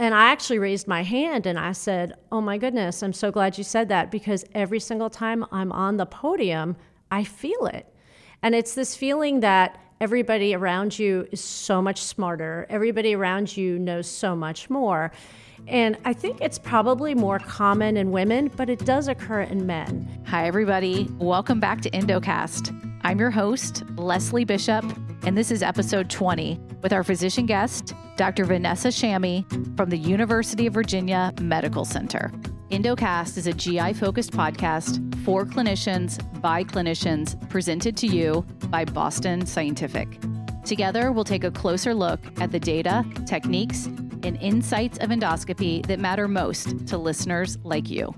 And I actually raised my hand and I said, oh my goodness, I'm so glad you said that, because every single time I'm on the podium, I feel it. And it's this feeling that everybody around you is so much smarter. Everybody around you knows so much more. And I think it's probably more common in women, but it does occur in men. Hi, everybody. Welcome back to Endocast. I'm your host, Leslie Bishop, and this is episode 20 with our physician guest, Dr. Vanessa Shami from the University of Virginia Medical Center. Endocast is a GI-focused podcast for clinicians, by clinicians, presented to you by Boston Scientific. Together, we'll take a closer look at the data, techniques, and insights of endoscopy that matter most to listeners like you.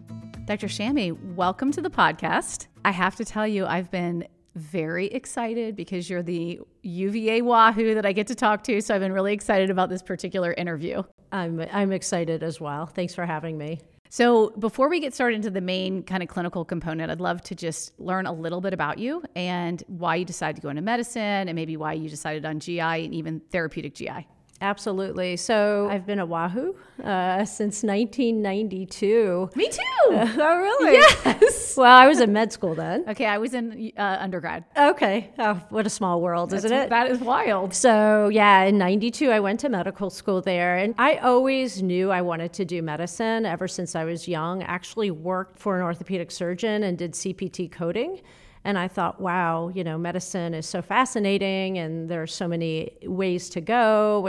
Dr. Shami, welcome to the podcast. I have to tell you, I've been very excited because you're the UVA wahoo that I get to talk to, so I've been really excited about this particular interview. I'm excited as well. Thanks for having me. So before we get started into the main kind of clinical component, I'd love to just learn a little bit about you and why you decided to go into medicine and maybe why you decided on GI and even therapeutic GI. Absolutely. So I've been a wahoo since 1992. Me too. Oh, really? Yes. Well, I was in med school then. Okay. I was in undergrad. Okay. Oh, what a small world, isn't it? That is wild. So yeah, in 92, I went to medical school there, and I always knew I wanted to do medicine ever since I was young. Actually worked for an orthopedic surgeon and did CPT coding. And I thought, wow, you know, medicine is so fascinating and there are so many ways to go.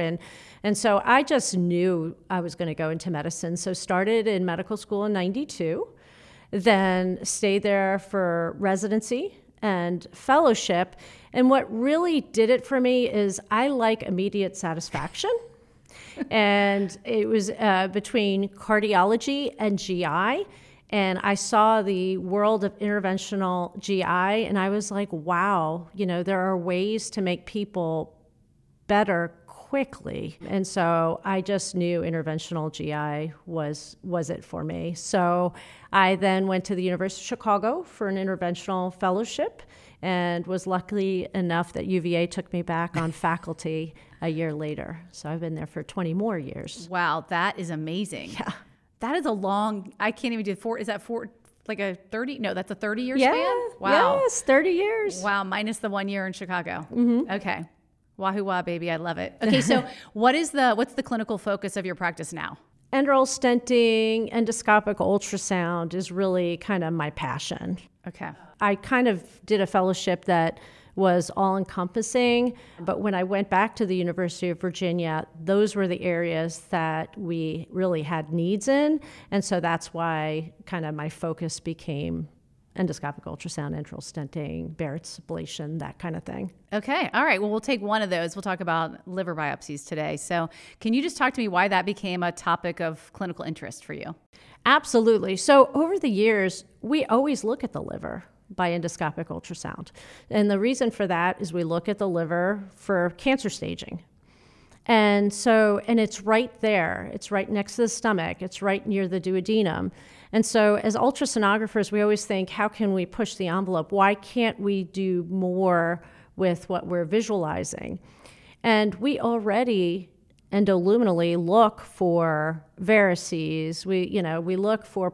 And so I just knew I was going to go into medicine. So started in medical school in 92, then stayed there for residency and fellowship. And what really did it for me is I like immediate satisfaction. And it was between cardiology and GI. And I saw the world of interventional GI, and I was like, wow, you know, there are ways to make people better quickly. And so I just knew interventional GI was it for me. So I then went to the University of Chicago for an interventional fellowship and was lucky enough that UVA took me back on faculty a year later. So I've been there for 20 more years. Wow, that is amazing. Yeah. That is a long, I can't even do four. Is that four, like a 30? No, that's a 30-year span? Wow. Yes, 30 years. Wow, minus the 1 year in Chicago. Mm-hmm. Okay. Wahoo wah, baby. I love it. Okay, so what's the clinical focus of your practice now? Enteral stenting, endoscopic ultrasound is really kind of my passion. Okay. I kind of did a fellowship that was all-encompassing, but when I went back to the University of Virginia, those were the areas that we really had needs in, and so that's why kind of my focus became endoscopic ultrasound, enteral stenting, Barrett's ablation, that kind of thing. Okay. All right. Well, we'll take one of those. We'll talk about liver biopsies today. So can you just talk to me why that became a topic of clinical interest for you? Absolutely. So over the years, we always look at the liver by endoscopic ultrasound. And the reason for that is we look at the liver for cancer staging. And so, and it's right there. It's right next to the stomach. It's right near the duodenum. And so as ultrasonographers, we always think, how can we push the envelope? Why can't we do more with what we're visualizing? And we already endoluminally look for varices. We look for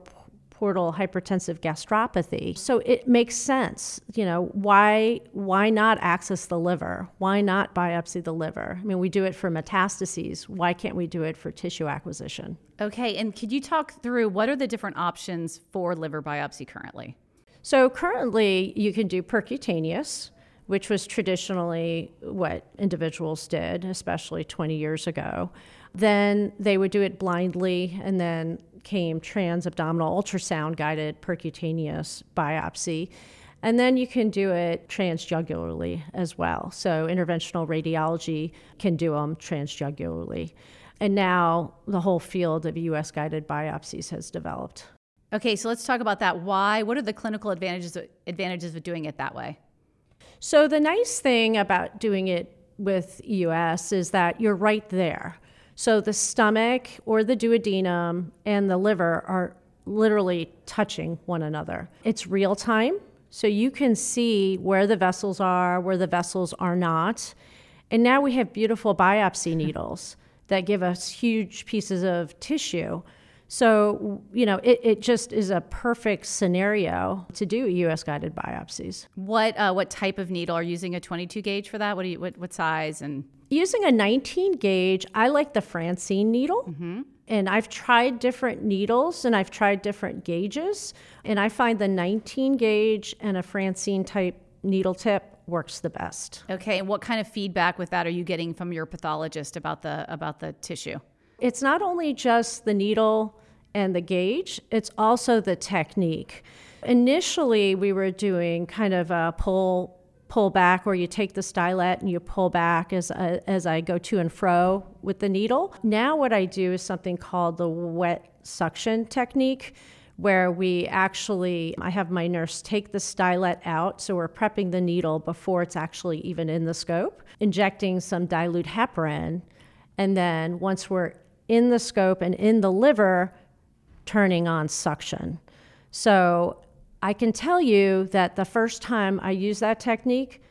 portal hypertensive gastropathy. So it makes sense, you know, why not access the liver? Why not biopsy the liver? I mean, we do it for metastases. Why can't we do it for tissue acquisition? Okay, and could you talk through what are the different options for liver biopsy currently? So currently you can do percutaneous, which was traditionally what individuals did, especially 20 years ago. Then they would do it blindly, and then came transabdominal ultrasound-guided percutaneous biopsy. And then you can do it transjugularly as well. So interventional radiology can do them transjugularly. And now the whole field of EUS-guided biopsies has developed. Okay, so let's talk about that. Why? What are the clinical advantages of doing it that way? So the nice thing about doing it with EUS is that you're right there. So the stomach or the duodenum and the liver are literally touching one another. It's real time, so you can see where the vessels are not. And now we have beautiful biopsy needles that give us huge pieces of tissue. So, you know, it just is a perfect scenario to do EUS-guided biopsies. What type of needle? Are you using a 22 gauge for that? What size? And using a 19 gauge, I like the Francine needle. Mm-hmm. And I've tried different needles and I've tried different gauges. And I find the 19 gauge and a Francine type needle tip works the best. Okay. And what kind of feedback with that are you getting from your pathologist about the tissue? It's not only just the needle and the gauge, it's also the technique. Initially, we were doing kind of a pull back, where you take the stylet and you pull back as I go to and fro with the needle. Now what I do is something called the wet suction technique, where I have my nurse take the stylet out, so we're prepping the needle before it's actually even in the scope, injecting some dilute heparin, and then once we're in the scope and in the liver, turning on suction. So I can tell you that the first time I used that technique,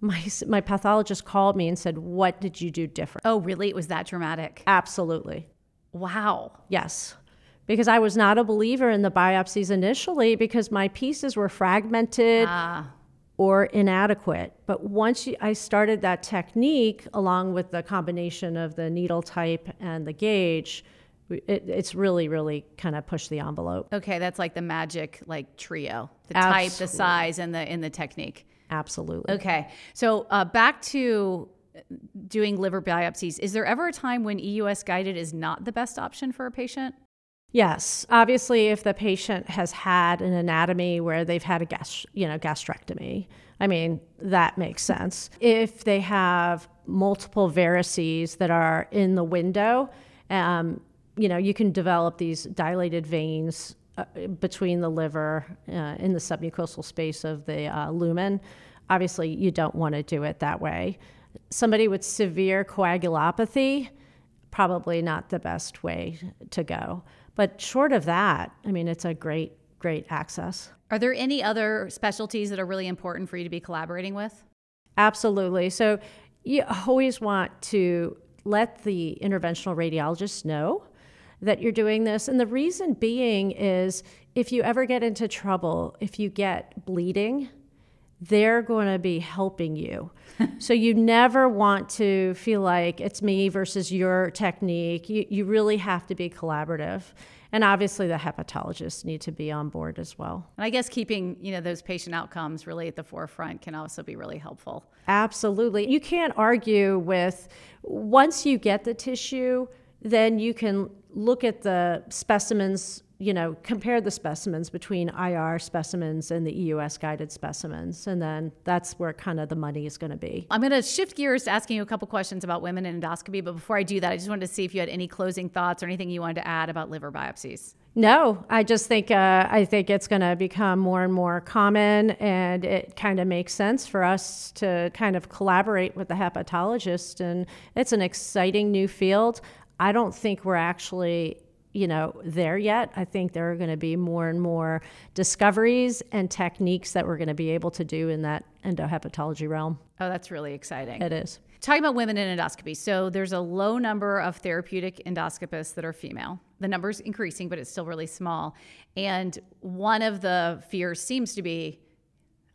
my pathologist called me and said, "What did you do different?" Oh, really? It was that dramatic? Absolutely. Wow. Yes. Because I was not a believer in the biopsies initially because my pieces were fragmented. Or inadequate. But once I started that technique, along with the combination of the needle type and the gauge, it's really, really kind of pushed the envelope. Okay, that's like the magic trio, the Absolutely. Type, the size, and the technique. Absolutely. Okay, so back to doing liver biopsies. Is there ever a time when EUS guided is not the best option for a patient? Yes. Obviously, if the patient has had an anatomy where they've had a gastrectomy, I mean, that makes sense. If they have multiple varices that are in the window, you can develop these dilated veins between the liver in the submucosal space of the lumen. Obviously, you don't want to do it that way. Somebody with severe coagulopathy, probably not the best way to go. But short of that, I mean, it's a great, great access. Are there any other specialties that are really important for you to be collaborating with? Absolutely. So you always want to let the interventional radiologist know that you're doing this. And the reason being is if you ever get into trouble, if you get bleeding, they're going to be helping you. So you never want to feel like it's me versus your technique. You really have to be collaborative. And obviously the hepatologists need to be on board as well. And I guess keeping, those patient outcomes really at the forefront can also be really helpful. Absolutely. You can't argue with, once you get the tissue, then you can look at the specimens, compare the specimens between IR specimens and the EUS-guided specimens, and then that's where kind of the money is going to be. I'm going to shift gears to asking you a couple questions about women in endoscopy, but before I do that, I just wanted to see if you had any closing thoughts or anything you wanted to add about liver biopsies. No, I just think I think it's going to become more and more common, and it kind of makes sense for us to kind of collaborate with the hepatologist, and it's an exciting new field. I don't think we're actually there yet. I think there are going to be more and more discoveries and techniques that we're going to be able to do in that endohepatology realm. Oh, that's really exciting. It is. Talking about women in endoscopy. So there's a low number of therapeutic endoscopists that are female. The number's increasing, but it's still really small. And one of the fears seems to be,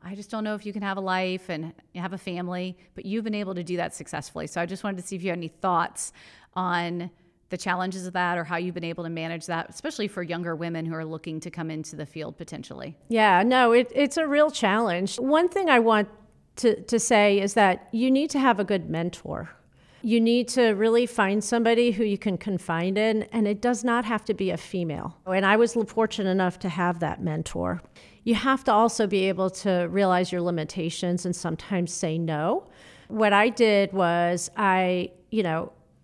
I just don't know if you can have a life and have a family, but you've been able to do that successfully. So I just wanted to see if you had any thoughts on the challenges of that or how you've been able to manage that, especially for younger women who are looking to come into the field potentially. Yeah, no, it's a real challenge. One thing I want to say is that you need to have a good mentor. You need to really find somebody who you can confide in, and it does not have to be a female. And I was fortunate enough to have that mentor. You have to also be able to realize your limitations and sometimes say no. What I did was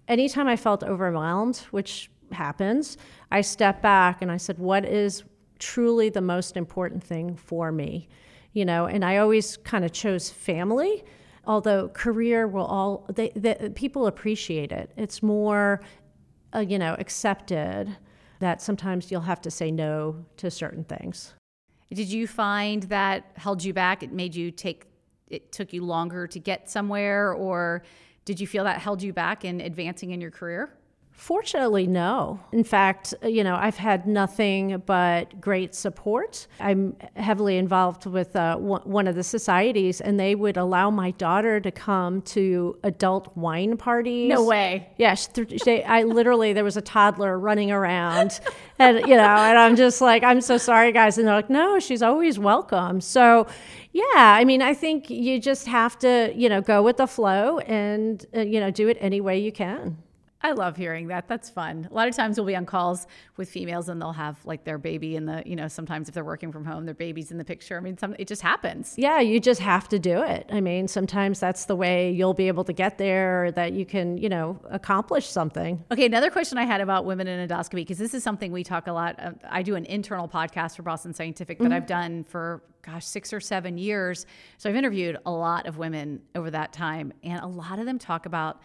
anytime I felt overwhelmed, which happens, I stepped back and I said, what is truly the most important thing for me? And I always kind of chose family, although career will people appreciate it. It's more, accepted that sometimes you'll have to say no to certain things. Did you find that held you back? It took you longer to get somewhere, or did you feel that held you back in advancing in your career? Fortunately, no. In fact, I've had nothing but great support. I'm heavily involved with one of the societies, and they would allow my daughter to come to adult wine parties. No way. Yeah, there was a toddler running around, and I'm just like, I'm so sorry, guys. And they're like, no, she's always welcome. So, yeah, I mean, I think you just have to, go with the flow and, do it any way you can. I love hearing that. That's fun. A lot of times we'll be on calls with females and they'll have like their baby in the, sometimes if they're working from home, their baby's in the picture. I mean, it just happens. Yeah, you just have to do it. I mean, sometimes that's the way you'll be able to get there, or that you can, accomplish something. Okay, another question I had about women in endoscopy, because this is something we talk a lot. I do an internal podcast for Boston Scientific that I've done for 6 or 7 years. So I've interviewed a lot of women over that time, and a lot of them talk about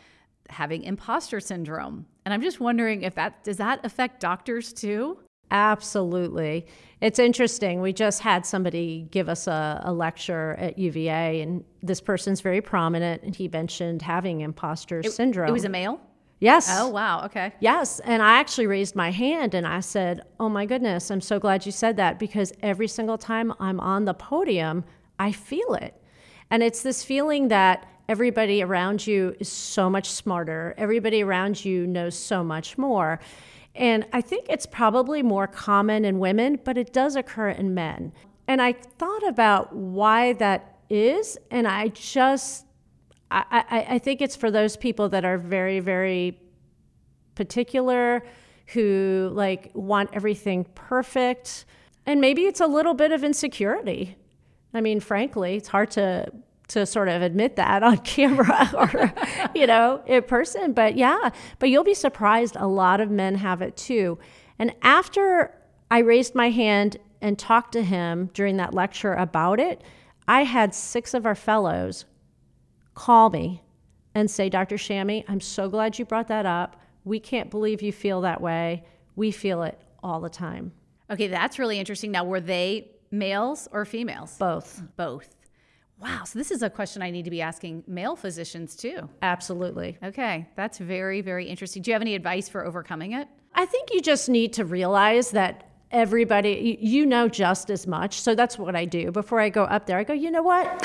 having imposter syndrome. And I'm just wondering if does that affect doctors too? Absolutely. It's interesting. We just had somebody give us a lecture at UVA, and this person's very prominent, and he mentioned having imposter syndrome. It was a male? Yes. Oh, wow. Okay. Yes. And I actually raised my hand and I said, oh my goodness, I'm so glad you said that, because every single time I'm on the podium, I feel it. And it's this feeling that everybody around you is so much smarter. Everybody around you knows so much more. And I think it's probably more common in women, but it does occur in men. And I thought about why that is, and I think it's for those people that are very, very particular, who like want everything perfect. And maybe it's a little bit of insecurity. I mean, frankly, it's hard to sort of admit that on camera or, in person. But yeah, you'll be surprised. A lot of men have it too. And after I raised my hand and talked to him during that lecture about it, I had 6 of our fellows call me and say, Dr. Shami, I'm so glad you brought that up. We can't believe you feel that way. We feel it all the time. Okay, that's really interesting. Now, were they males or females? Both. Wow. So this is a question I need to be asking male physicians too. Absolutely. Okay. That's very, very interesting. Do you have any advice for overcoming it? I think you just need to realize that everybody, just as much. So that's what I do. Before I go up there, I go, you know what?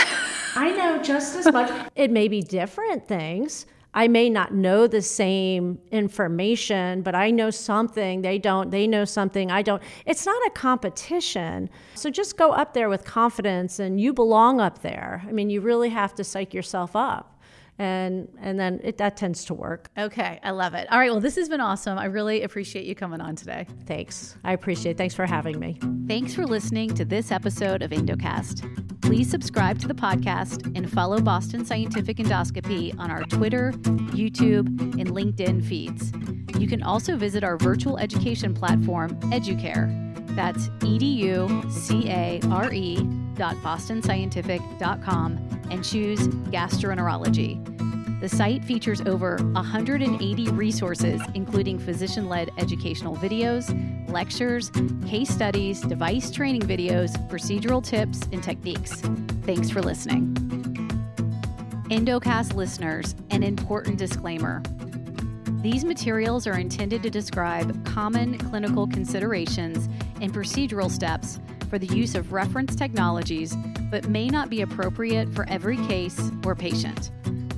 I know just as much. It may be different things. I may not know the same information, but I know something they don't. They know something I don't. It's not a competition. So just go up there with confidence, and you belong up there. I mean, you really have to psych yourself up, and then that tends to work. Okay, I love it. All right, well, this has been awesome. I really appreciate you coming on today. Thanks. I appreciate it. Thanks for having me. Thanks for listening to this episode of Endocast. Please subscribe to the podcast and follow Boston Scientific Endoscopy on our Twitter, YouTube, and LinkedIn feeds. You can also visit our virtual education platform, EduCare. That's educare.bostonscientific.com and choose gastroenterology. The site features over 180 resources, including physician-led educational videos, lectures, case studies, device training videos, procedural tips, and techniques. Thanks for listening. Endocast listeners, an important disclaimer. These materials are intended to describe common clinical considerations and procedural steps for the use of reference technologies, but may not be appropriate for every case or patient.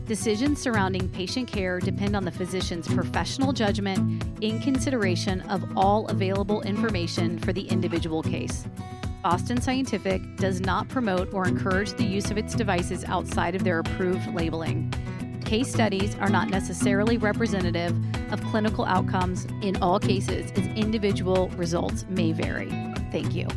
Decisions surrounding patient care depend on the physician's professional judgment in consideration of all available information for the individual case. Boston Scientific does not promote or encourage the use of its devices outside of their approved labeling. Case studies are not necessarily representative of clinical outcomes in all cases, as individual results may vary. Thank you.